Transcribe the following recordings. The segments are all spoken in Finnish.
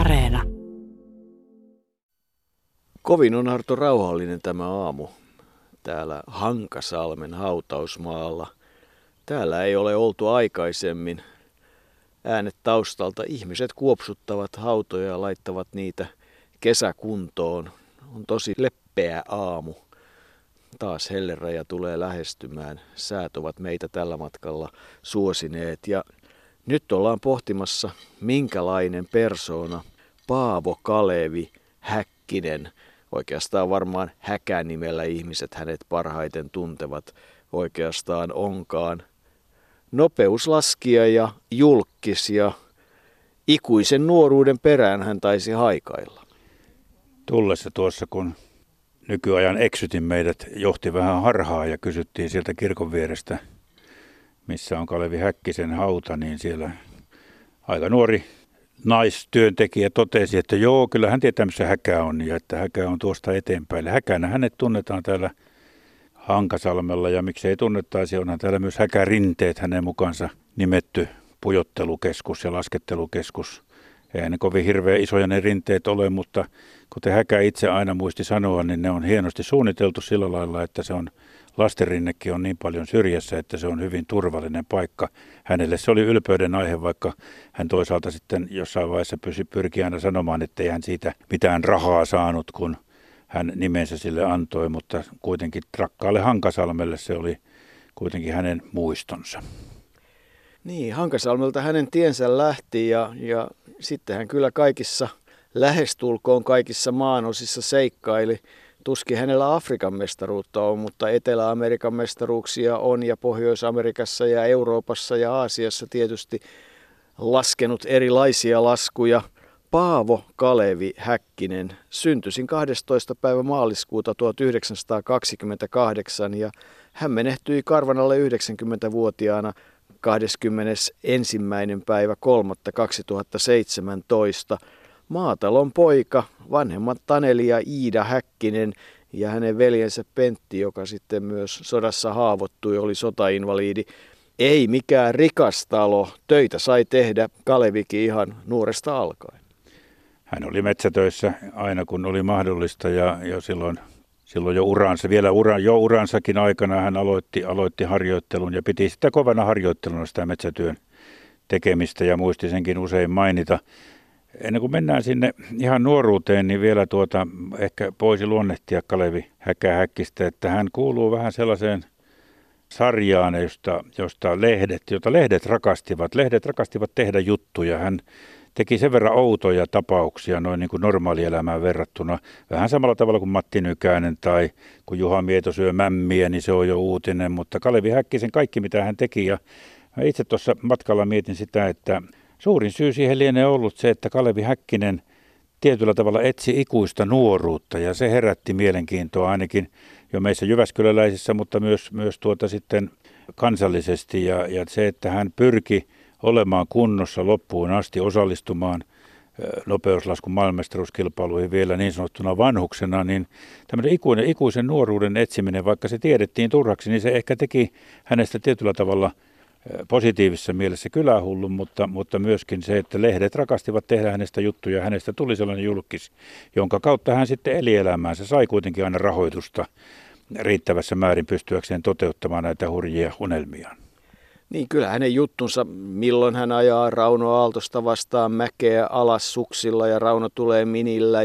Areena. Kovin on Arto rauhallinen tämä aamu täällä Hankasalmen hautausmaalla. Täällä ei ole oltu aikaisemmin. Äänet taustalta, ihmiset kuopsuttavat hautoja ja laittavat niitä kesäkuntoon. On tosi leppeä aamu. Taas helleraja tulee lähestymään. Säät ovat meitä tällä matkalla suosineet. Ja nyt ollaan pohtimassa, minkälainen persoona Paavo Kalevi Häkkinen. Oikeastaan varmaan Häkänimellä ihmiset hänet parhaiten tuntevat. Oikeastaan onkaan nopeuslaskija ja julkkis ja ikuisen nuoruuden perään hän taisi haikailla. Tullessa tuossa, kun nykyajan eksytin meidät johti vähän harhaa ja kysyttiin sieltä kirkon vierestä, missä on Kalevi Häkkisen hauta, niin siellä aika nuori naistyöntekijä totesi, että joo, kyllä hän tietää, missä Häkä on ja että Häkä on tuosta eteenpäin. Häkänä hänet tunnetaan täällä Hankasalmella ja miksei tunnettaisi, onhan täällä myös Häkärinteet hänen mukaansa nimetty pujottelukeskus ja laskettelukeskus. Eihän ne kovin hirveän isoja ne rinteet ole, mutta kuten Häkä itse aina muisti sanoa, niin ne on hienosti suunniteltu sillä lailla, että se on lastenrinnekin on niin paljon syrjässä, että se on hyvin turvallinen paikka. Hänelle se oli ylpeyden aihe, vaikka hän toisaalta sitten jossain vaiheessa pyrki aina sanomaan, ettei hän siitä mitään rahaa saanut, kun hän nimensä sille antoi, mutta kuitenkin rakkaalle Hankasalmelle se oli kuitenkin hänen muistonsa. Niin, Hankasalmelta hänen tiensä lähti ja sitten hän kyllä kaikissa, lähestulkoon kaikissa maanosissa seikkaili. Tuskin hänellä Afrikan mestaruutta on, mutta Etelä-Amerikan mestaruuksia on ja Pohjois-Amerikassa ja Euroopassa ja Aasiassa tietysti laskenut erilaisia laskuja. Paavo Kalevi Häkkinen, syntyisin 12. päivä maaliskuuta 1928 ja hän menehtyi karvanalle 90-vuotiaana 21. päivä 3.2017. Maatalon poika, vanhemmat Taneli ja Iida Häkkinen ja hänen veljensä Pentti, joka sitten myös sodassa haavoittui, oli sotainvaliidi. Ei mikään rikas talo, töitä sai tehdä Kalevikin ihan nuoresta alkaen. Hän oli metsätöissä aina kun oli mahdollista ja silloin jo uransa, uransakin aikana hän aloitti harjoittelun ja piti sitä kovana harjoitteluna sitä metsätyön tekemistä ja muisti senkin usein mainita. Ennen kuin mennään sinne ihan nuoruuteen, niin vielä ehkä voisi luonnehtia Kalevi Häkkistä, että hän kuuluu vähän sellaiseen sarjaan, jota lehdet rakastivat. Lehdet rakastivat tehdä juttuja. Hän teki sen verran outoja tapauksia noin niin kuin normaalielämään verrattuna. Vähän samalla tavalla kuin Matti Nykänen tai kun Juha Mieto syö mämmiä, niin se on jo uutinen. Mutta Kalevi Häkkisen kaikki, mitä hän teki. Ja itse tuossa matkalla mietin sitä, että suurin syy siihen lienee ollut se, että Kalevi Häkkinen tietyllä tavalla etsi ikuista nuoruutta ja se herätti mielenkiintoa ainakin jo meissä jyväskyläläisissä, mutta myös sitten kansallisesti ja se, että hän pyrki olemaan kunnossa loppuun asti osallistumaan nopeuslaskun maailmanmestaruuskilpailuihin vielä niin sanottuna vanhuksena, niin tämmöinen ikuisen nuoruuden etsiminen, vaikka se tiedettiin turhaksi, niin se ehkä teki hänestä tietyllä tavalla positiivisessa mielessä kylähullun, mutta myöskin se, että lehdet rakastivat tehdä hänestä juttuja. Hänestä tuli sellainen julkis, jonka kautta hän sitten eli elämäänsä. Sai kuitenkin aina rahoitusta riittävässä määrin pystyäkseen toteuttamaan näitä hurjia unelmiaan. Niin, kyllä hänen juttunsa, milloin hän ajaa Rauno Aaltosta vastaan mäkeä alas suksilla ja Rauno tulee minillä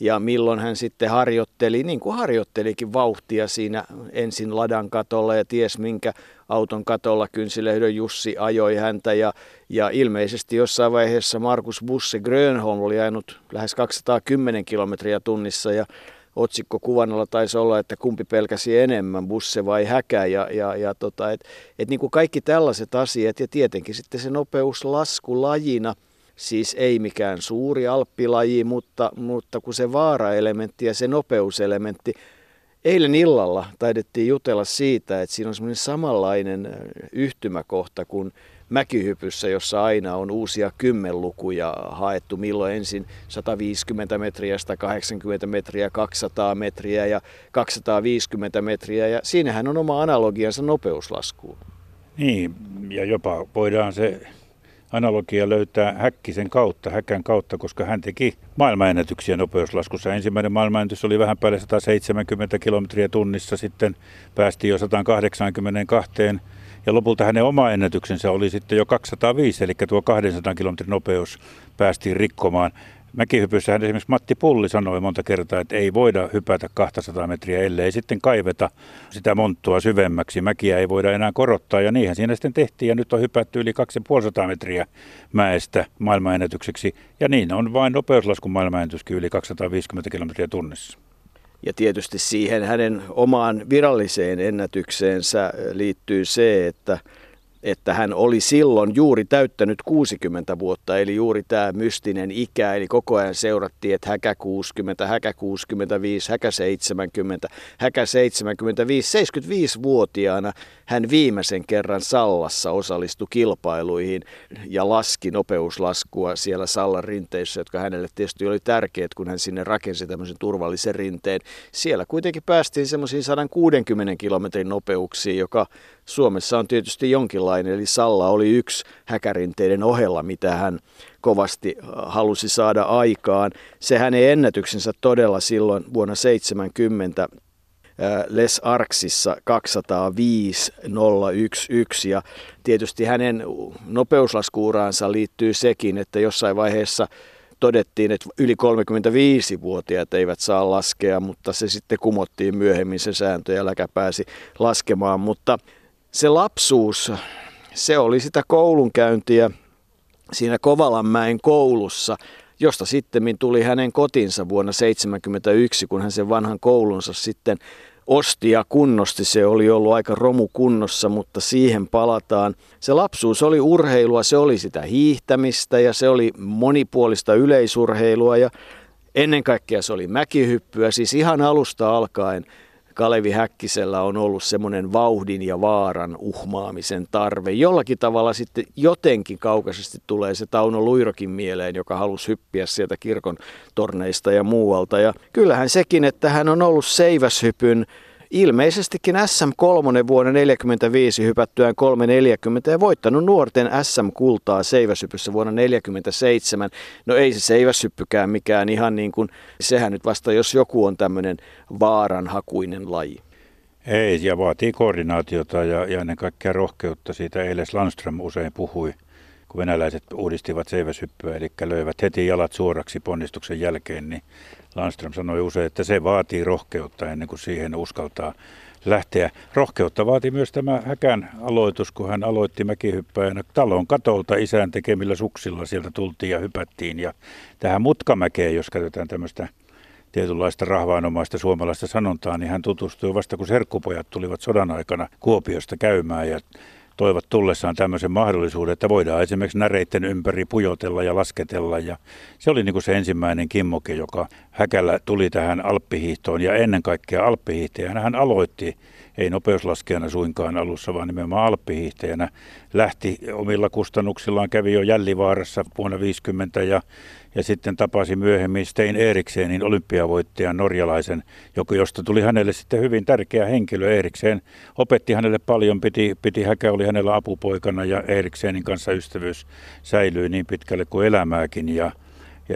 ja milloin hän sitten harjoitteli, niin kuin harjoittelikin vauhtia siinä ensin ladan katolla ja ties minkä auton katolla Kynsilehdon Jussi ajoi häntä ja ilmeisesti jossain vaiheessa Markus Busse Grönholm oli ajanut lähes 210 kilometriä tunnissa ja otsikko kuvannalla taisi olla, että kumpi pelkäsi enemmän, Busse vai Häkä. Et niin kuin kaikki tällaiset asiat ja tietenkin sitten se nopeuslasku lajina, siis ei mikään suuri alppilaji, mutta kun se vaaraelementti ja se nopeuselementti. Eilen illalla taidettiin jutella siitä, että siinä on semmoinen samanlainen yhtymäkohta kuin mäkihypyssä, jossa aina on uusia kymmenlukuja haettu, milloin ensin 150 metriä, 180 metriä, 200 metriä ja 250 metriä. Ja siinähän on oma analogiansa nopeuslaskuun. Niin, ja jopa voidaan se analogia löytää Häkkisen kautta, Häkän kautta, koska hän teki maailmanennätyksiä nopeuslaskussa. Ensimmäinen maailmanennätys oli vähän päälle 170 kilometriä tunnissa, sitten päästiin jo 182 ja lopulta hänen oma ennätyksensä oli sitten jo 205, eli tuo 200 kilometrin nopeus päästiin rikkomaan. Mäkihypyssähän esimerkiksi Matti Pulli sanoi monta kertaa, että ei voida hypätä 200 metriä, ellei sitten kaiveta sitä monttua syvemmäksi. Mäkiä ei voida enää korottaa ja niinhän siinä sitten tehtiin ja nyt on hypätty yli 250 metriä mäestä maailmanennätykseksi. Ja niin on vain nopeuslaskun maailmanennätyskin yli 250 kilometriä tunnissa. Ja tietysti siihen hänen omaan viralliseen ennätykseensä liittyy se, että hän oli silloin juuri täyttänyt 60 vuotta, eli juuri tämä mystinen ikä, eli koko ajan seurattiin, että häkä 60, häkä 65, häkä 70, häkä 75, 75-vuotiaana hän viimeisen kerran Sallassa osallistui kilpailuihin ja laski nopeuslaskua siellä Sallan rinteissä, jotka hänelle tietysti oli tärkeät, kun hän sinne rakensi tämmöisen turvallisen rinteen. Siellä kuitenkin päästiin semmoisiin 160 kilometrin nopeuksiin, joka Suomessa on tietysti jonkinlainen, eli Salla oli yksi häkärinteiden ohella, mitä hän kovasti halusi saada aikaan. Se hänen ennätyksensä todella silloin vuonna 70 Les Arcsissa 205.011 ja tietysti hänen nopeuslaskuuraansa liittyy sekin, että jossain vaiheessa todettiin, että yli 35-vuotiaat eivät saa laskea, mutta se sitten kumottiin myöhemmin se sääntö ja läkä pääsi laskemaan, mutta se lapsuus, se oli sitä koulunkäyntiä siinä Kovalanmäen koulussa, josta sittemmin tuli hänen kotinsa vuonna 1971, kun hän sen vanhan koulunsa sitten osti ja kunnosti. Se oli ollut aika romukunnossa, mutta siihen palataan. Se lapsuus oli urheilua, se oli sitä hiihtämistä ja se oli monipuolista yleisurheilua ja ennen kaikkea se oli mäkihyppyä, siis ihan alusta alkaen. Kalevi Häkkisellä on ollut semmoinen vauhdin ja vaaran uhmaamisen tarve. Jollakin tavalla sitten jotenkin kaukaisesti tulee se Tauno Luirokin mieleen, joka halusi hyppiä sieltä kirkon torneista ja muualta. Ja kyllähän sekin, että hän on ollut seiväshypyn ilmeisestikin SM3 vuonna 1945 hypättyään 3.40 ja voittanut nuorten SM-kultaa seiväshypyssä vuonna 1947. No ei se seiväshyppykään mikään ihan niin kuin, sehän nyt vasta jos joku on tämmöinen vaaranhakuinen laji. Ei, ja vaatii koordinaatiota ja ennen kaikkea rohkeutta. Siitä Eeles Landström usein puhui, kun venäläiset uudistivat seiväshyppyä, eli löivät heti jalat suoraksi ponnistuksen jälkeen, niin Landström sanoi usein, että se vaatii rohkeutta ennen kuin siihen uskaltaa lähteä. Rohkeutta vaati myös tämä Häkän aloitus, kun hän aloitti mäkihyppäjänä talon katolta isän tekemillä suksilla. Sieltä tultiin ja hypättiin. Ja tähän mutkamäkeen, jos käytetään tämmöistä tietynlaista rahvaanomaista suomalaista sanontaa, niin hän tutustui vasta kun serkkupojat tulivat sodan aikana Kuopiosta käymään ja toivat tullessaan tämmöisen mahdollisuuden, että voidaan esimerkiksi näreiden ympäri pujotella ja lasketella. Ja se oli niin kuin se ensimmäinen kimmoke, joka Häkällä tuli tähän alppihiihtoon ja ennen kaikkea alppihiihtäjänä hän aloitti, ei nopeuslaskijana suinkaan alussa, vaan nimenomaan alppihiihtäjänä. Lähti omilla kustannuksillaan, kävi jo Jällivaarassa vuonna 1950 ja sitten tapasi myöhemmin Stein Eriksenin olympiavoittajan norjalaisen, josta tuli hänelle sitten hyvin tärkeä henkilö. Eriksen opetti hänelle paljon, Häkä oli hänellä apupoikana ja Eriksenin kanssa ystävyys säilyi niin pitkälle kuin elämääkin ja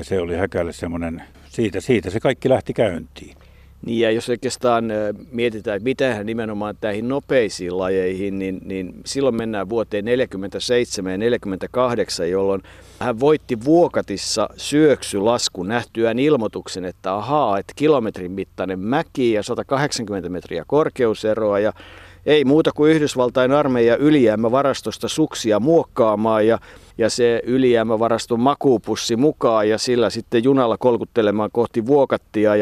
se oli Häkälle semmoinen, siitä se kaikki lähti käyntiin. Niin ja jos oikeastaan mietitään, että mitähän nimenomaan näihin nopeisiin lajeihin, niin silloin mennään vuoteen 1947 ja 1948, jolloin hän voitti Vuokatissa syöksylaskun nähtyään ilmoituksen, että ahaa, että kilometrin mittainen mäki ja 180 metriä korkeuseroa ja ei muuta kuin Yhdysvaltain armeijan ylijäämävarastosta suksia muokkaamaan ja se ylijäämävaraston makuupussi mukaan ja sillä sitten junalla kolkuttelemaan kohti Vuokattia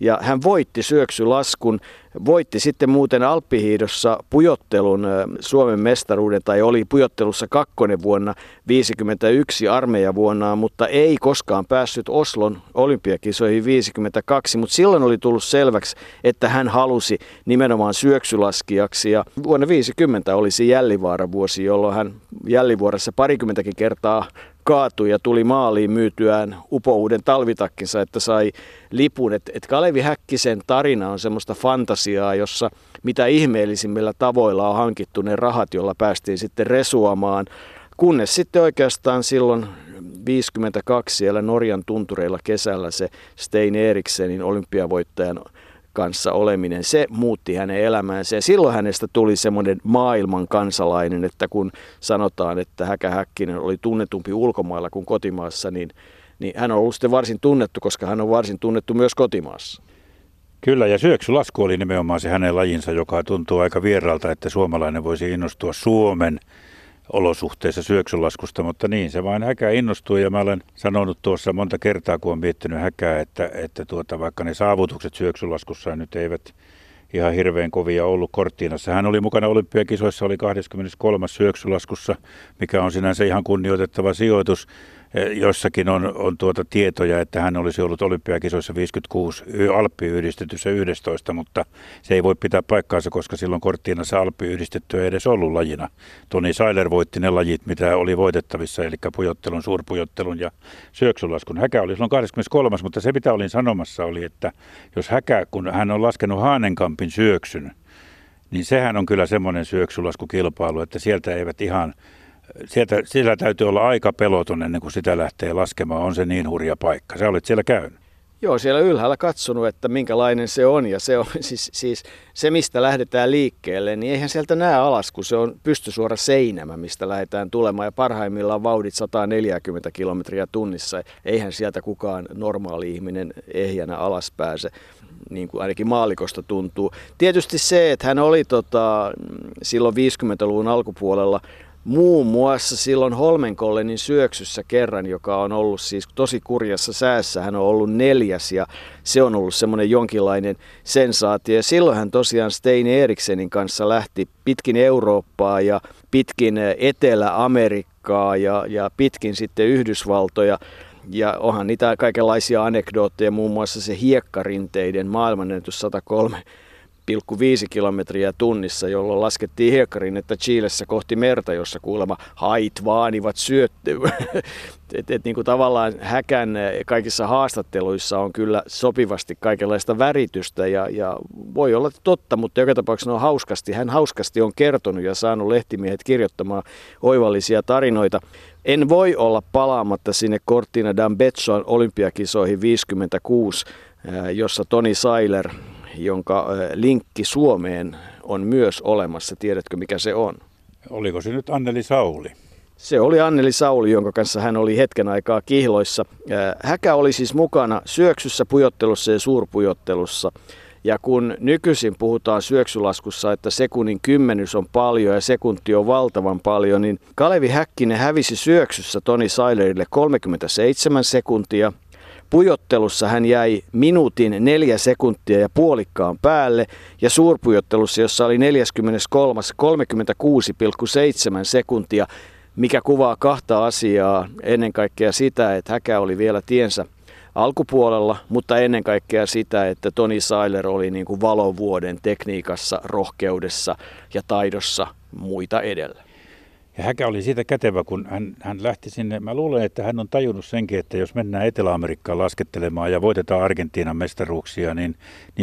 ja hän voitti syöksylaskun, voitti sitten muuten alppihiidossa pujottelun Suomen mestaruuden tai oli pujottelussa kakkonen vuonna 1951 armeijavuonna, mutta ei koskaan päässyt Oslon olympiakisoihin 1952, mutta silloin oli tullut selväksi, että hän halusi nimenomaan syöksylaskijaksi ja vuonna 1950 oli se Jällivaara vuosi, jolloin hän Jällivuorassa parikymmentäkin kertaa kaatui ja tuli maaliin myytyään upouuden talvitakkinsa, että sai lipun. Et Kalevi Häkkisen tarina on semmoista fantasiaa, jossa mitä ihmeellisimmillä tavoilla on hankittu ne rahat, joilla päästiin sitten resuamaan Kunnes sitten oikeastaan silloin 1952 siellä Norjan tuntureilla kesällä se Stein Eriksenin olympiavoittajan kanssa oleminen, se muutti hänen elämäänsä ja silloin hänestä tuli semmoinen maailman kansalainen, että kun sanotaan, että Häkkinen oli tunnetumpi ulkomailla kuin kotimaassa, niin hän on ollut sitten varsin tunnettu, koska hän on varsin tunnettu myös kotimaassa. Kyllä, ja syöksylasku oli nimenomaan se hänen lajinsa, joka tuntuu aika vieralta, että suomalainen voisi innostua Suomen olosuhteissa syöksylaskusta, mutta niin, se vain Häkä innostui, ja mä olen sanonut tuossa monta kertaa, kun on miettinyt Häkää, että vaikka ne saavutukset syöksylaskussa nyt eivät ihan hirveän kovia ollut Cortinassa. Hän oli mukana olympiakisoissa, oli 23. syöksylaskussa, mikä on sinänsä ihan kunnioitettava sijoitus. Jossakin on tietoja, että hän olisi ollut olympiakisoissa 56 Alppiyhdistetyssä 11, mutta se ei voi pitää paikkaansa, koska silloin Cortinassa Alppiyhdistetty ei edes ollut lajina. Tony Sailer voitti ne lajit, mitä oli voitettavissa, eli pujottelun, suurpujottelun ja syöksylaskun. Häkä oli silloin 23, mutta se mitä olin sanomassa oli, että jos Häkä, kun hän on laskenut Haanenkampin syöksyn, niin sehän on kyllä semmoinen syöksylaskukilpailu, että siellä täytyy olla aika peloton ennen kuin sitä lähtee laskemaan, on se niin hurja paikka. Sä olet siellä käynyt. Joo, siellä ylhäällä katsonut, että minkälainen se on, ja se on siis se, mistä lähdetään liikkeelle, niin eihän sieltä näe alas, kun se on pystysuora seinämä, mistä lähdetään tulemaan, ja parhaimmillaan vauhdit 140 kilometriä tunnissa. Eihän sieltä kukaan normaali ihminen ehjänä alas pääse, niin kuin ainakin maallikosta tuntuu. Tietysti se, että hän oli silloin 50-luvun alkupuolella, muun muassa silloin Holmenkollenin syöksyssä kerran, joka on ollut siis tosi kurjassa säässä, hän on ollut 4. ja se on ollut semmoinen jonkinlainen sensaatio. Ja silloin hän tosiaan Stein Eriksenin kanssa lähti pitkin Eurooppaa ja pitkin Etelä-Amerikkaa ja pitkin sitten Yhdysvaltoja. Ja onhan niitä kaikenlaisia anekdootteja, muun muassa se hiekkarinteiden maailmanennätys 103,5 kilometriä tunnissa, jolloin laskettiin hiekkarinteitä Chilessä kohti merta, jossa kuulemma hait vaanivat syöttöä. Niin tavallaan Häkän kaikissa haastatteluissa on kyllä sopivasti kaikenlaista väritystä ja voi olla totta, mutta joka tapauksessa on hauskasti. Hän hauskasti on kertonut ja saanut lehtimiehet kirjoittamaan oivallisia tarinoita. En voi olla palaamatta sinne Cortina d'Ampezzon olympiakisoihin 1956, jossa Tony Sailer, jonka linkki Suomeen on myös olemassa. Tiedätkö, mikä se on? Oliko se nyt Anneli Sauli? Se oli Anneli Sauli, jonka kanssa hän oli hetken aikaa kihloissa. Häkä oli siis mukana syöksyssä, pujottelussa ja suurpujottelussa. Ja kun nykyisin puhutaan syöksylaskussa, että sekunnin kymmenys on paljon ja sekunti on valtavan paljon, niin Kalevi Häkkinen hävisi syöksyssä Tony Sailerille 37 sekuntia. Pujottelussa hän jäi 1 minuutin 4 sekuntia ja puolikkaan päälle, ja suurpujottelussa, jossa oli 43. 36,7 sekuntia, mikä kuvaa kahta asiaa. Ennen kaikkea sitä, että Häkä oli vielä tiensä alkupuolella, mutta ennen kaikkea sitä, että Tony Sailer oli niin kuin valovuoden tekniikassa, rohkeudessa ja taidossa muita edellä. Ja Häkä oli siitä kätevä, kun hän lähti sinne. Mä luulen, että hän on tajunnut senkin, että jos mennään Etelä-Amerikkaan laskettelemaan ja voitetaan Argentiinan mestaruuksia, niin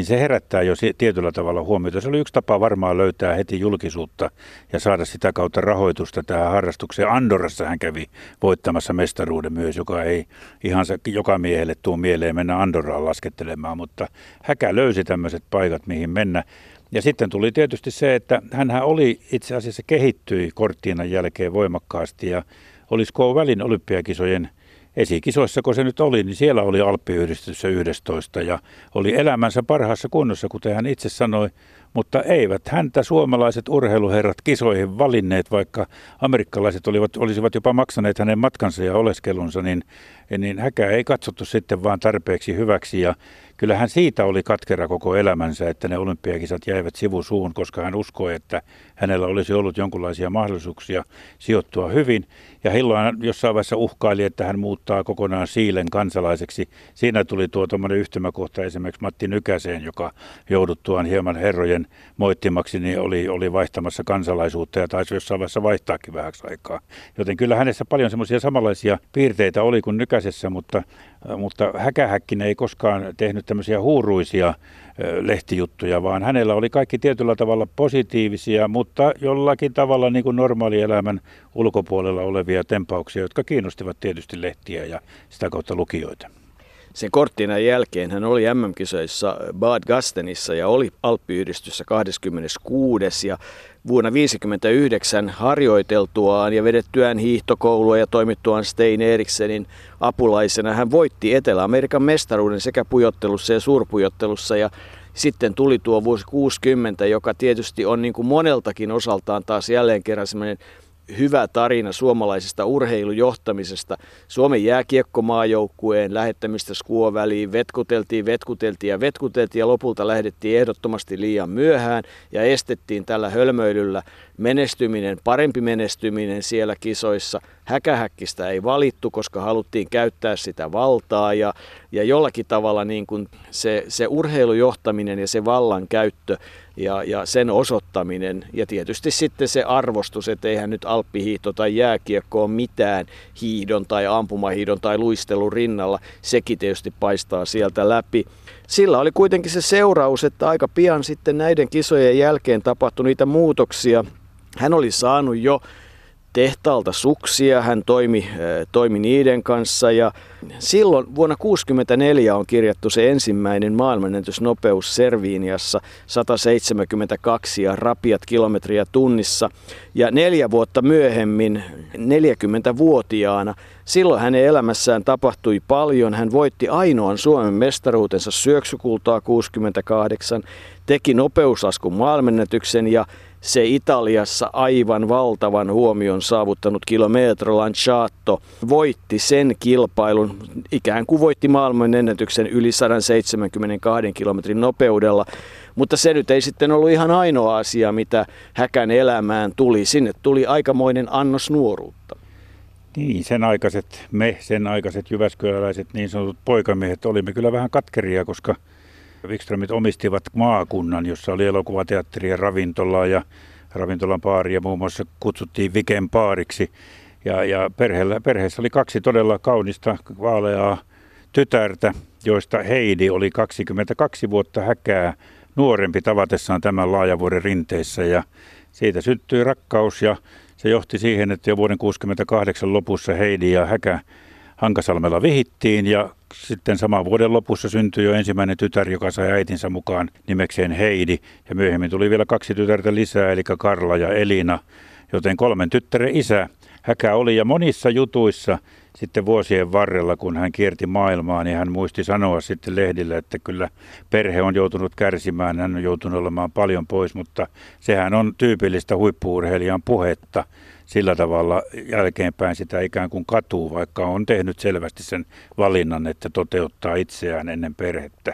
se herättää jo tietyllä tavalla huomiota. Se oli yksi tapa varmaan löytää heti julkisuutta ja saada sitä kautta rahoitusta tähän harrastukseen. Andorrassa hän kävi voittamassa mestaruuden myös, joka ei ihan joka miehelle tuu mieleen mennä Andorraan laskettelemaan, mutta Häkä löysi tämmöiset paikat, mihin mennä. Ja sitten tuli tietysti se, että hänhän oli itse asiassa kehittyi Cortinan jälkeen voimakkaasti, ja olisiko välin olympiakisojen esikisoissa, kun se nyt oli, niin siellä oli Alppiyhdistetyssä 11 ja oli elämänsä parhaassa kunnossa, kuten hän itse sanoi, mutta eivät häntä suomalaiset urheiluherrat kisoihin valinneet, vaikka amerikkalaiset olisivat jopa maksaneet hänen matkansa ja oleskelunsa, niin Häkää ei katsottu sitten vaan tarpeeksi hyväksi, ja kyllähän siitä oli katkera koko elämänsä, että ne olympiakisat jäivät sivusuun, koska hän uskoi, että hänellä olisi ollut jonkinlaisia mahdollisuuksia sijoittua hyvin. Ja Hillaan jossain vaiheessa uhkaili, että hän muuttaa kokonaan Siilen kansalaiseksi. Siinä tuli tuo tuommoinen yhtymäkohta esimerkiksi Matti Nykäseen, joka jouduttuaan hieman herrojen moittimaksi, niin oli vaihtamassa kansalaisuutta ja taisi jossain vaiheessa vaihtaakin vähäksi aikaa. Joten kyllä hänessä paljon semmoisia samanlaisia piirteitä oli kuin Nykäsessä, mutta Mutta Häkkinen ei koskaan tehnyt tämmöisiä huuruisia lehtijuttuja, vaan hänellä oli kaikki tietyllä tavalla positiivisia, mutta jollakin tavalla niin kuin normaalielämän ulkopuolella olevia tempauksia, jotka kiinnostivat tietysti lehtiä ja sitä kautta lukijoita. Sen Cortinan jälkeen hän oli MM-kisoissa Bad Gasteinissa ja oli Alppiyhdistyssä 26. ja vuonna 1959 harjoiteltuaan ja vedettyään hiihtokoulua ja toimittuaan Stein Eriksenin apulaisena hän voitti Etelä-Amerikan mestaruuden sekä pujottelussa ja suurpujottelussa ja sitten tuli tuo vuosi 60, joka tietysti on niin kuin moneltakin osaltaan taas jälleen kerran semmoinen hyvä tarina suomalaisesta urheilujohtamisesta. Suomen jääkiekkomaajoukkueen lähettämistä skuoväliin vetkuteltiin ja lopulta lähdettiin ehdottomasti liian myöhään ja estettiin tällä hölmöilyllä menestyminen, parempi menestyminen siellä kisoissa. Häkähäkkistä ei valittu, koska haluttiin käyttää sitä valtaa ja jollakin tavalla niin kuin se urheilujohtaminen ja se vallan käyttö ja sen osoittaminen ja tietysti sitten se arvostus, että eihän nyt alppihiihto tai jääkiekko ole mitään hiihdon tai ampumahiihdon tai luistelun rinnalla, sekin tietysti paistaa sieltä läpi. Sillä oli kuitenkin se seuraus, että aika pian sitten näiden kisojen jälkeen tapahtui niitä muutoksia. Hän oli saanut jo tehtaalta suksia, hän toimi niiden kanssa ja silloin vuonna 1964 on kirjattu se ensimmäinen maailmanennätysnopeus Serviniassa 172 ja rapiat kilometriä tunnissa ja 4 vuotta myöhemmin 40-vuotiaana. Silloin hänen elämässään tapahtui paljon. Hän voitti ainoan Suomen mestaruutensa syöksykultaa 68, teki nopeuslaskun maailmanennätyksen ja se Italiassa aivan valtavan huomion saavuttanut Chilometro Lanciato voitti sen kilpailun, ikään kuin voitti maailmanennätyksen yli 172 kilometrin nopeudella. Mutta se nyt ei sitten ollut ihan ainoa asia, mitä Häkän elämään tuli. Sinne tuli aikamoinen annos nuoruutta. Niin, sen aikaiset jyväskyläläiset niin sanotut poikamiehet olimme kyllä vähän katkeria, koska Wikströmit omistivat maakunnan, jossa oli elokuvateatteria, ravintolaa ja ravintolan baaria muun muassa kutsuttiin Viken baariksi. Ja perheessä oli 2 todella kaunista vaaleaa tytärtä, joista Heidi oli 22 vuotta Häkää nuorempi tavatessaan tämän Laajavuoren rinteissä. Ja siitä syttyi rakkaus ja se johti siihen, että jo vuoden 1968 lopussa Heidi ja Häkä Hankasalmella vihittiin ja sitten saman vuoden lopussa syntyi jo ensimmäinen tytär, joka sai äitinsä mukaan nimekseen Heidi. Ja myöhemmin tuli vielä 2 tytärtä lisää, eli Karla ja Elina, joten 3 tyttären isä Häkä oli. Ja monissa jutuissa sitten vuosien varrella, kun hän kierti maailmaa, niin hän muisti sanoa sitten lehdille, että kyllä perhe on joutunut kärsimään, hän on joutunut olemaan paljon pois, mutta sehän on tyypillistä huippu-urheilijan puhetta. Sillä tavalla jälkeenpäin sitä ikään kuin katuu, vaikka on tehnyt selvästi sen valinnan, että toteuttaa itseään ennen perhettä.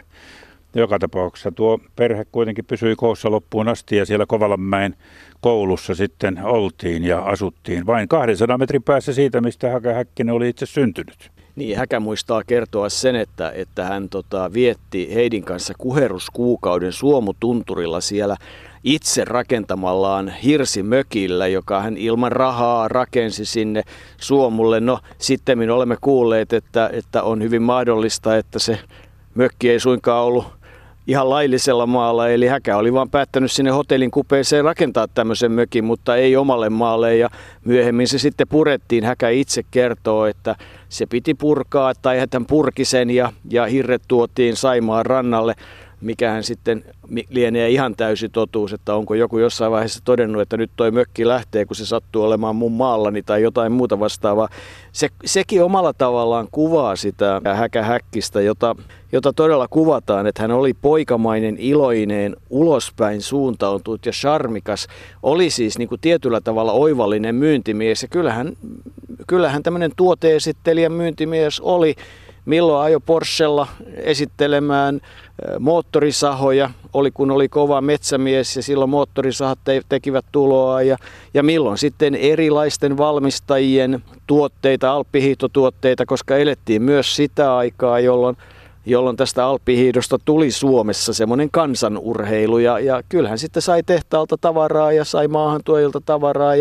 Joka tapauksessa tuo perhe kuitenkin pysyi koossa loppuun asti ja siellä Kovalanmäen koulussa sitten oltiin ja asuttiin vain 200 metrin päässä siitä, mistä Häkkinen oli itse syntynyt. Niin, Häkä muistaa kertoa sen, että hän vietti Heidin kanssa kuheruskuukauden Suomu Tunturilla siellä itse rakentamallaan hirsimökillä, joka hän ilman rahaa rakensi sinne Suomulle. No, sittemmin olemme kuulleet, että on hyvin mahdollista, että se mökki ei suinkaan ollut ihan laillisella maalla, eli Häkä oli vaan päättänyt sinne hotellin kupeeseen rakentaa tämmöisen mökin, mutta ei omalle maalle ja myöhemmin se sitten purettiin. Häkä itse kertoo, että se piti purkaa tai hän purki sen ja hirret tuotiin Saimaan rannalle, mikähän sitten lienee ihan täysi totuus, että onko joku jossain vaiheessa todennut, että nyt toi mökki lähtee, kun se sattuu olemaan mun maallani tai jotain muuta vastaavaa. Sekin omalla tavallaan kuvaa sitä Häkkistä, jota todella kuvataan, että hän oli poikamainen, iloinen, ulospäin suuntautunut ja charmikas. Oli siis niin kuin tietyllä tavalla oivallinen myyntimies ja kyllähän tämmöinen tuoteesittelijä myyntimies oli. Milloin ajoi Porschella esittelemään moottorisahoja, oli kun oli kova metsämies ja silloin moottorisahat tekivät tuloa ja milloin sitten erilaisten valmistajien tuotteita, alppihiihtotuotteita, koska elettiin myös sitä aikaa, jolloin tästä alppihiihdosta tuli Suomessa semmoinen kansanurheilu ja kyllähän sitten sai tehtaalta tavaraa ja sai maahantuojilta tavaraa ja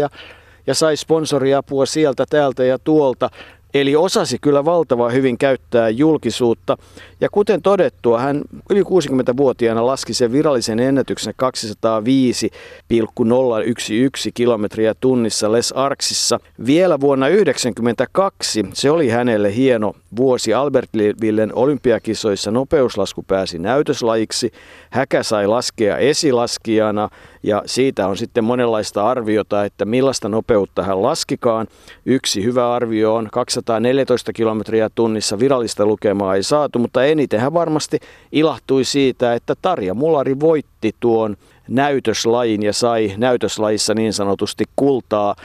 sai sponsoriapua sieltä, täältä ja tuolta. Eli osasi kyllä valtavan hyvin käyttää julkisuutta. Ja kuten todettua, hän yli 60-vuotiaana laski sen virallisen ennätyksen 205,011 kilometriä tunnissa Les Arcsissa. Vielä vuonna 1992, se oli hänelle hieno vuosi, Albertvillen olympiakisoissa nopeuslasku pääsi näytöslajiksi. Häkä sai laskea esilaskijana ja siitä on sitten monenlaista arviota, että millaista nopeutta hän laskikaan. Yksi hyvä arvio on 214 kilometriä tunnissa, virallista lukemaa ei saatu, mutta eniten hän varmasti ilahtui siitä, että Tarja Mulari voitti tuon näytöslajin ja sai näytöslajissa niin sanotusti kultaa.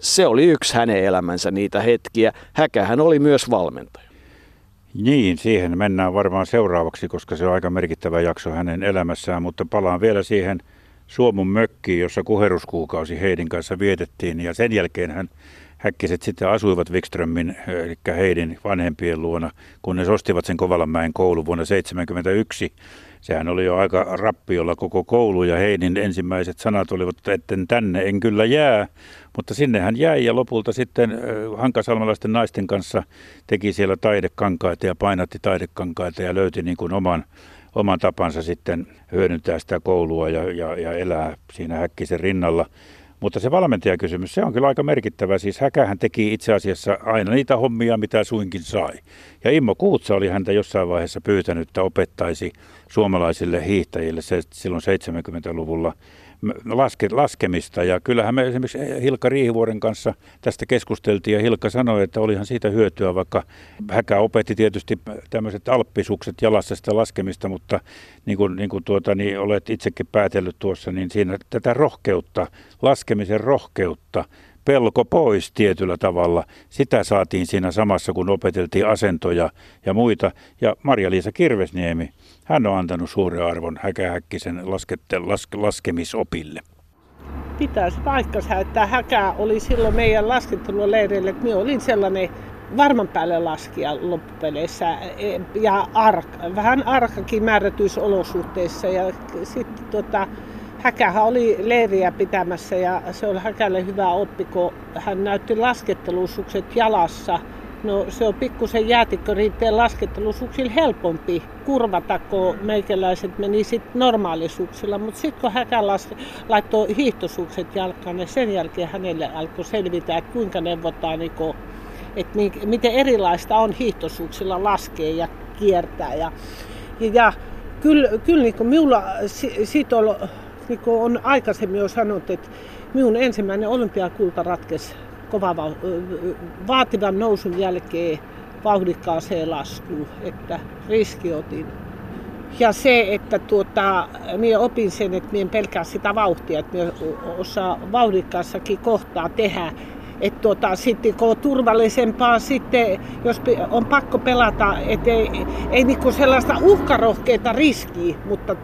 Se oli yksi hänen elämänsä niitä hetkiä. Häkähän oli myös valmentaja. Niin, siihen mennään varmaan seuraavaksi, koska se on aika merkittävä jakso hänen elämässään, mutta palaan vielä siihen Suomun mökkiin, jossa kuheruskuukausi Heidin kanssa vietettiin ja sen jälkeen hän Häkkiset sitten asuivat Wikströmin, eli Heidin vanhempien luona, kun ne ostivat sen Kovalanmäen koulu vuonna 1971. Sehän oli jo aika rappiolla koko koulu ja Heidin ensimmäiset sanat olivat, että tänne en kyllä jää, mutta sinne hän jäi ja lopulta sitten hankasalmalaisten naisten kanssa teki siellä taidekankaita ja painatti taidekankaita ja löyti niin kuin oman tapansa sitten hyödyntää sitä koulua ja elää siinä Häkkisen rinnalla. Mutta se valmentajakysymys, se on kyllä aika merkittävä. Siis Häkähän teki itse asiassa aina niitä hommia, mitä suinkin sai. Ja Immo Kuutsa oli häntä jossain vaiheessa pyytänyt, että opettaisi suomalaisille hiihtäjille se, silloin 70-luvulla laskemista. Ja kyllähän me esimerkiksi Hilkka Riihivuoren kanssa tästä keskusteltiin ja Hilkka sanoi, että olihan siitä hyötyä, vaikka Häkä opetti tietysti tämmöiset alppisukset jalassa sitä laskemista, mutta niin kuin olet itsekin päätellyt tuossa, niin siinä tätä rohkeutta, laskemisen rohkeutta, pelko pois tietyllä tavalla. Sitä saatiin siinä samassa, kun opeteltiin asentoja ja muita. Ja Marja-Liisa Kirvesniemi, hän on antanut suuren arvon Häkkisen laskemisopille. Pitäisi paikkansa, että Häkä oli silloin meidän lasketteluleireillä, että minä olin sellainen varman päälle laskija loppupeleissä ja vähän arkakin määrätyissä olosuhteissa. Ja sitten Häkähän oli leiriä pitämässä ja se oli Häkälle hyvä oppi, kun hän näytti laskettelusukset jalassa. No se on pikkusen jäätikköriitteen laskettelusuksilla helpompi kurvata, kun meikäläiset meni sitten normaalisuksilla. Mutta sitten kun Häkä laittoi hiihtosukset jalkaan, niin sen jälkeen hänelle alkoi selvitä, että kuinka neuvotaan, että miten erilaista on hiihtosuksilla laskea ja kiertää. Ja kyllä niin minulla siitä on... Niin kuin on aikaisemmin jo sanonut, että minun ensimmäinen olympiakulta ratkesi vaativan nousun jälkeen vauhdikkaaseen laskuun, että riski otin. Ja se, että minä opin sen, että minä en pelkää sitä vauhtia, että minä osaan vauhdikkaassakin kohtaa tehdä. Että sitten kun on turvallisempaa, sitten, jos on pakko pelata, että ei niinku sellaista uhkarohkeita riskiä, mutta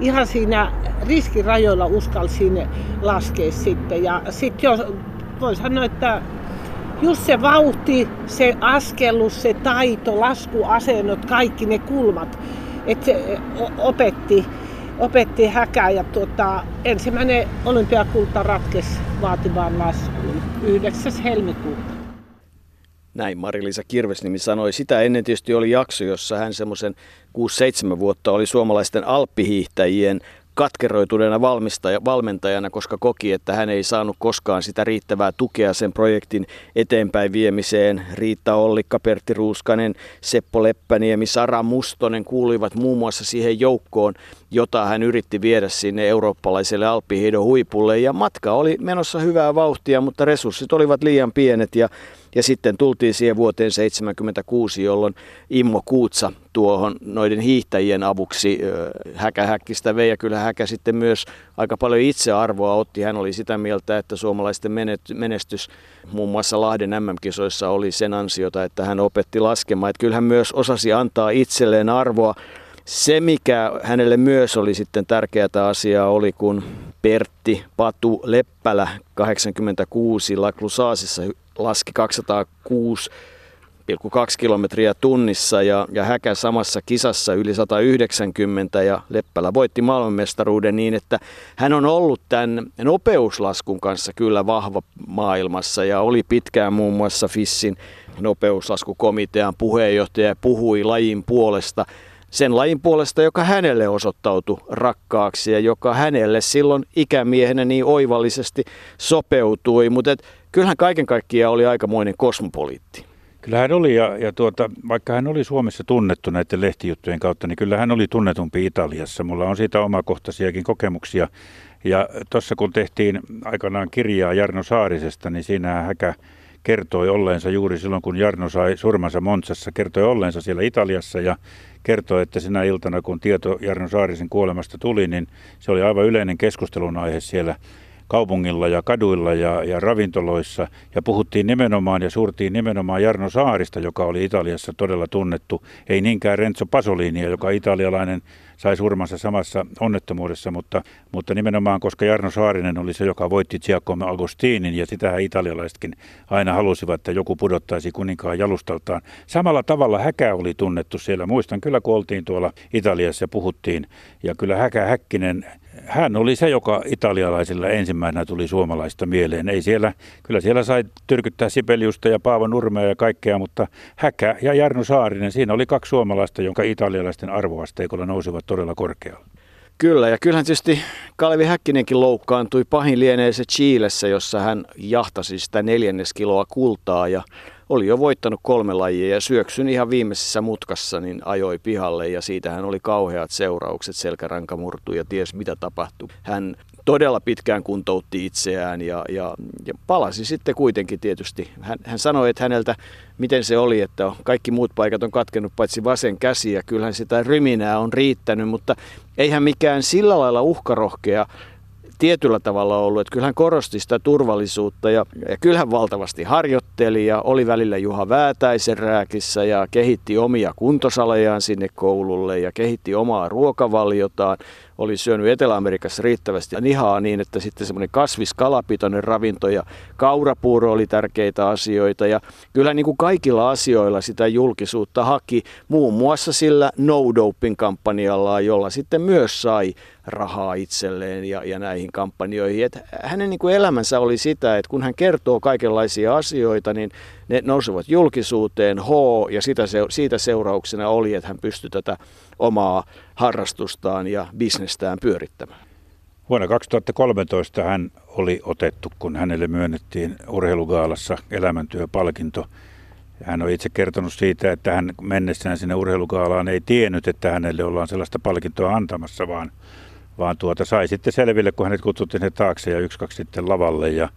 ihan siinä riskirajoilla uskalsin laskea sitten. Ja sitten voi sanoa, että just se vauhti, se askellus, se taito, laskuasennot, kaikki ne kulmat, että se opetti Häkää ja ensimmäinen olympiakulta ratkesi vaativaan laskuun 9. helmikuuta. Näin Marja-Liisa Kirvesniemi sanoi. Sitä ennen tietysti oli jakso, jossa hän semmoisen 6-7 vuotta oli suomalaisten alppihiihtäjien katkeroituneena valmentajana, koska koki, että hän ei saanut koskaan sitä riittävää tukea sen projektin eteenpäin viemiseen. Riitta Ollikka, Pertti Ruuskanen, Seppo Leppäniemi, Sara Mustonen kuuluivat muun muassa siihen joukkoon, jota hän yritti viedä sinne eurooppalaiselle alppihiihdon huipulle. Ja matka oli menossa hyvää vauhtia, mutta resurssit olivat liian pienet ja sitten tultiin siihen vuoteen 1976, jolloin Immo Kuutsa tuohon noiden hiihtäjien avuksi Häkkistä vei. Ja kyllä Häkä sitten myös aika paljon itsearvoa otti. Hän oli sitä mieltä, että suomalaisten menestys muun muassa Lahden MM-kisoissa oli sen ansiota, että hän opetti laskemaan. Että kyllä hän myös osasi antaa itselleen arvoa. Se, mikä hänelle myös oli sitten tärkeää asiaa, oli kun Pertti Patu Leppälä 86 La Clusaasissa laski 206,2 kilometriä tunnissa ja Häkä samassa kisassa yli 190 ja Leppälä voitti maailmanmestaruuden niin, että hän on ollut tämän nopeuslaskun kanssa kyllä vahva maailmassa ja oli pitkään muun muassa Fissin nopeuslaskukomitean puheenjohtaja puhui lajin puolesta. Sen lajin puolesta, joka hänelle osoittautui rakkaaksi ja joka hänelle silloin ikämiehenä niin oivallisesti sopeutui. Mutta kyllähän kaiken kaikkiaan oli aikamoinen kosmopoliitti. Kyllä hän oli, vaikka hän oli Suomessa tunnettu näiden lehtijuttujen kautta, niin kyllä hän oli tunnetumpi Italiassa. Mulla on siitä omakohtaisiakin kokemuksia. Ja tuossa kun tehtiin aikanaan kirjaa Jarno Saarisesta, niin siinä Häkä kertoi olleensa juuri silloin, kun Jarno sai surmansa Monzassa, kertoi olleensa siellä Italiassa ja kertoi, että sinä iltana, kun tieto Jarno Saarisen kuolemasta tuli, niin se oli aivan yleinen keskustelun aihe siellä kaupungilla ja kaduilla ja ravintoloissa, ja puhuttiin nimenomaan ja suurtiin nimenomaan Jarno Saarista, joka oli Italiassa todella tunnettu, ei niinkään Renzo Pasolinia, joka italialainen sai surmansa samassa onnettomuudessa, mutta nimenomaan, koska Jarno Saarinen oli se, joka voitti Giacomo Agostinin, ja sitähän italialaisetkin aina halusivat, että joku pudottaisi kuninkaan jalustaltaan. Samalla tavalla Häkä oli tunnettu siellä. Muistan kyllä, kun oltiin tuolla Italiassa ja puhuttiin, ja kyllä Häkä Häkkinen, hän oli se, joka italialaisilla ensimmäisenä tuli suomalaista mieleen. Kyllä siellä sai tyrkyttää Sibeliusta ja Paavo Nurmea ja kaikkea, mutta Häkä ja Jarno Saarinen, siinä oli kaksi suomalaista, jonka italialaisten arvoasteikolla nousivat todella korkealla. Kyllä, ja kyllähän tietysti Kalevi Häkkinenkin loukkaantui. Pahin lienee se Chilessä, jossa hän jahtasi sitä 4. kiloa kultaa ja oli jo voittanut 3 lajia ja syöksyn ihan viimeisessä mutkassa niin ajoi pihalle, ja siitähän oli kauheat seuraukset, selkäranka murtui ja ties mitä tapahtui. Hän todella pitkään kuntoutti itseään ja palasi sitten kuitenkin tietysti. Hän sanoi, että häneltä, miten se oli, että kaikki muut paikat on katkenut paitsi vasen käsi, ja kyllähän sitä ryminää on riittänyt, mutta eihän mikään sillä lailla uhkarohkea tietyllä tavalla ollut, että kyllähän korosti sitä turvallisuutta ja kyllähän valtavasti harjoitteli ja oli välillä Juha Väätäisen rääkissä ja kehitti omia kuntosalejaan sinne koululle ja kehitti omaa ruokavaliotaan. Oli syönyt Etelä-Amerikassa riittävästi lihaa niin, että sitten semmoinen kasviskalapitoinen ravinto ja kaurapuuro oli tärkeitä asioita. Ja kyllä niin kuin kaikilla asioilla sitä julkisuutta haki, muun muassa sillä no-doping-kampanjalla, jolla sitten myös sai rahaa itselleen ja näihin kampanjoihin. Et hänen niin kuin elämänsä oli sitä, että kun hän kertoo kaikenlaisia asioita, niin ne nousevat julkisuuteen, ja siitä seurauksena oli, että hän pystyi tätä omaa harrastustaan ja bisnestään pyörittämään. Vuonna 2013 hän oli otettu, kun hänelle myönnettiin urheilugaalassa elämäntyöpalkinto. Hän on itse kertonut siitä, että hän mennessään sinne urheilugaalaan ei tiennyt, että hänelle ollaan sellaista palkintoa antamassa, vaan sai sitten selville, kun hänet kutsuttiin sinne taakse ja 1-2 sitten lavalle. Ja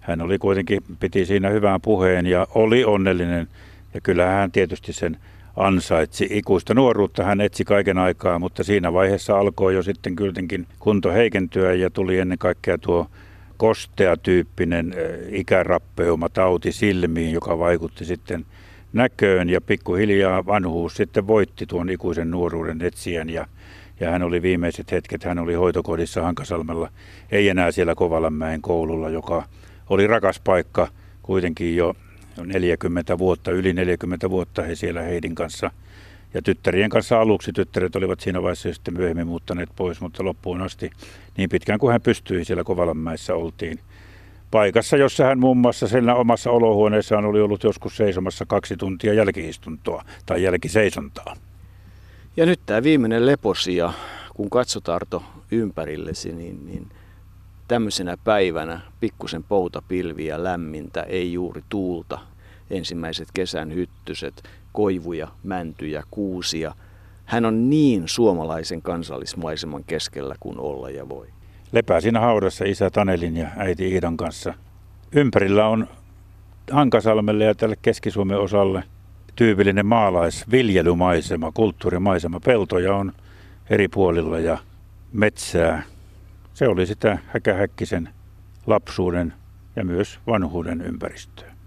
hän oli kuitenkin, piti siinä hyvän puheen ja oli onnellinen, ja kyllähän hän tietysti sen ansaitsi. Ikuista nuoruutta hän etsi kaiken aikaa, mutta siinä vaiheessa alkoi jo sitten kuitenkin kunto heikentyä ja tuli ennen kaikkea tuo kosteatyyppinen ikärappeuma, tauti silmiin, joka vaikutti sitten näköön, ja pikkuhiljaa vanhuus sitten voitti tuon ikuisen nuoruuden etsijän, ja hän oli viimeiset hetket, hän oli hoitokodissa Hankasalmella, ei enää siellä Kovalanmäen koululla, joka oli rakas paikka kuitenkin jo 40 vuotta, yli 40 vuotta he siellä Heidin kanssa ja tyttärien kanssa aluksi. Tyttäret olivat siinä vaiheessa sitten myöhemmin muuttaneet pois, mutta loppuun asti niin pitkään kuin hän pystyi siellä Kovalanmäessä oltiin. Paikassa, jossa hän muun muassa siellä omassa olohuoneessaan oli ollut joskus seisomassa 2 tuntia jälkiistuntoa tai jälkiseisontaa. Ja nyt tämä viimeinen leposija, kun katsot Arto ympärillesi, niin tämmöisenä päivänä pikkusen poutapilviä, lämmintä, ei juuri tuulta. Ensimmäiset kesän hyttyset, koivuja, mäntyjä, kuusia. Hän on niin suomalaisen kansallismaiseman keskellä kuin olla ja voi. Lepää siinä haudassa isä Tanelin ja äiti Iidan kanssa. Ympärillä on Hankasalmelle ja tälle Keski-Suomen osalle tyypillinen maalaisviljelymaisema, kulttuurimaisema. Peltoja on eri puolilla ja metsää. Se oli sitä Häkä Häkkisen lapsuuden ja myös vanhuuden ympäristöä.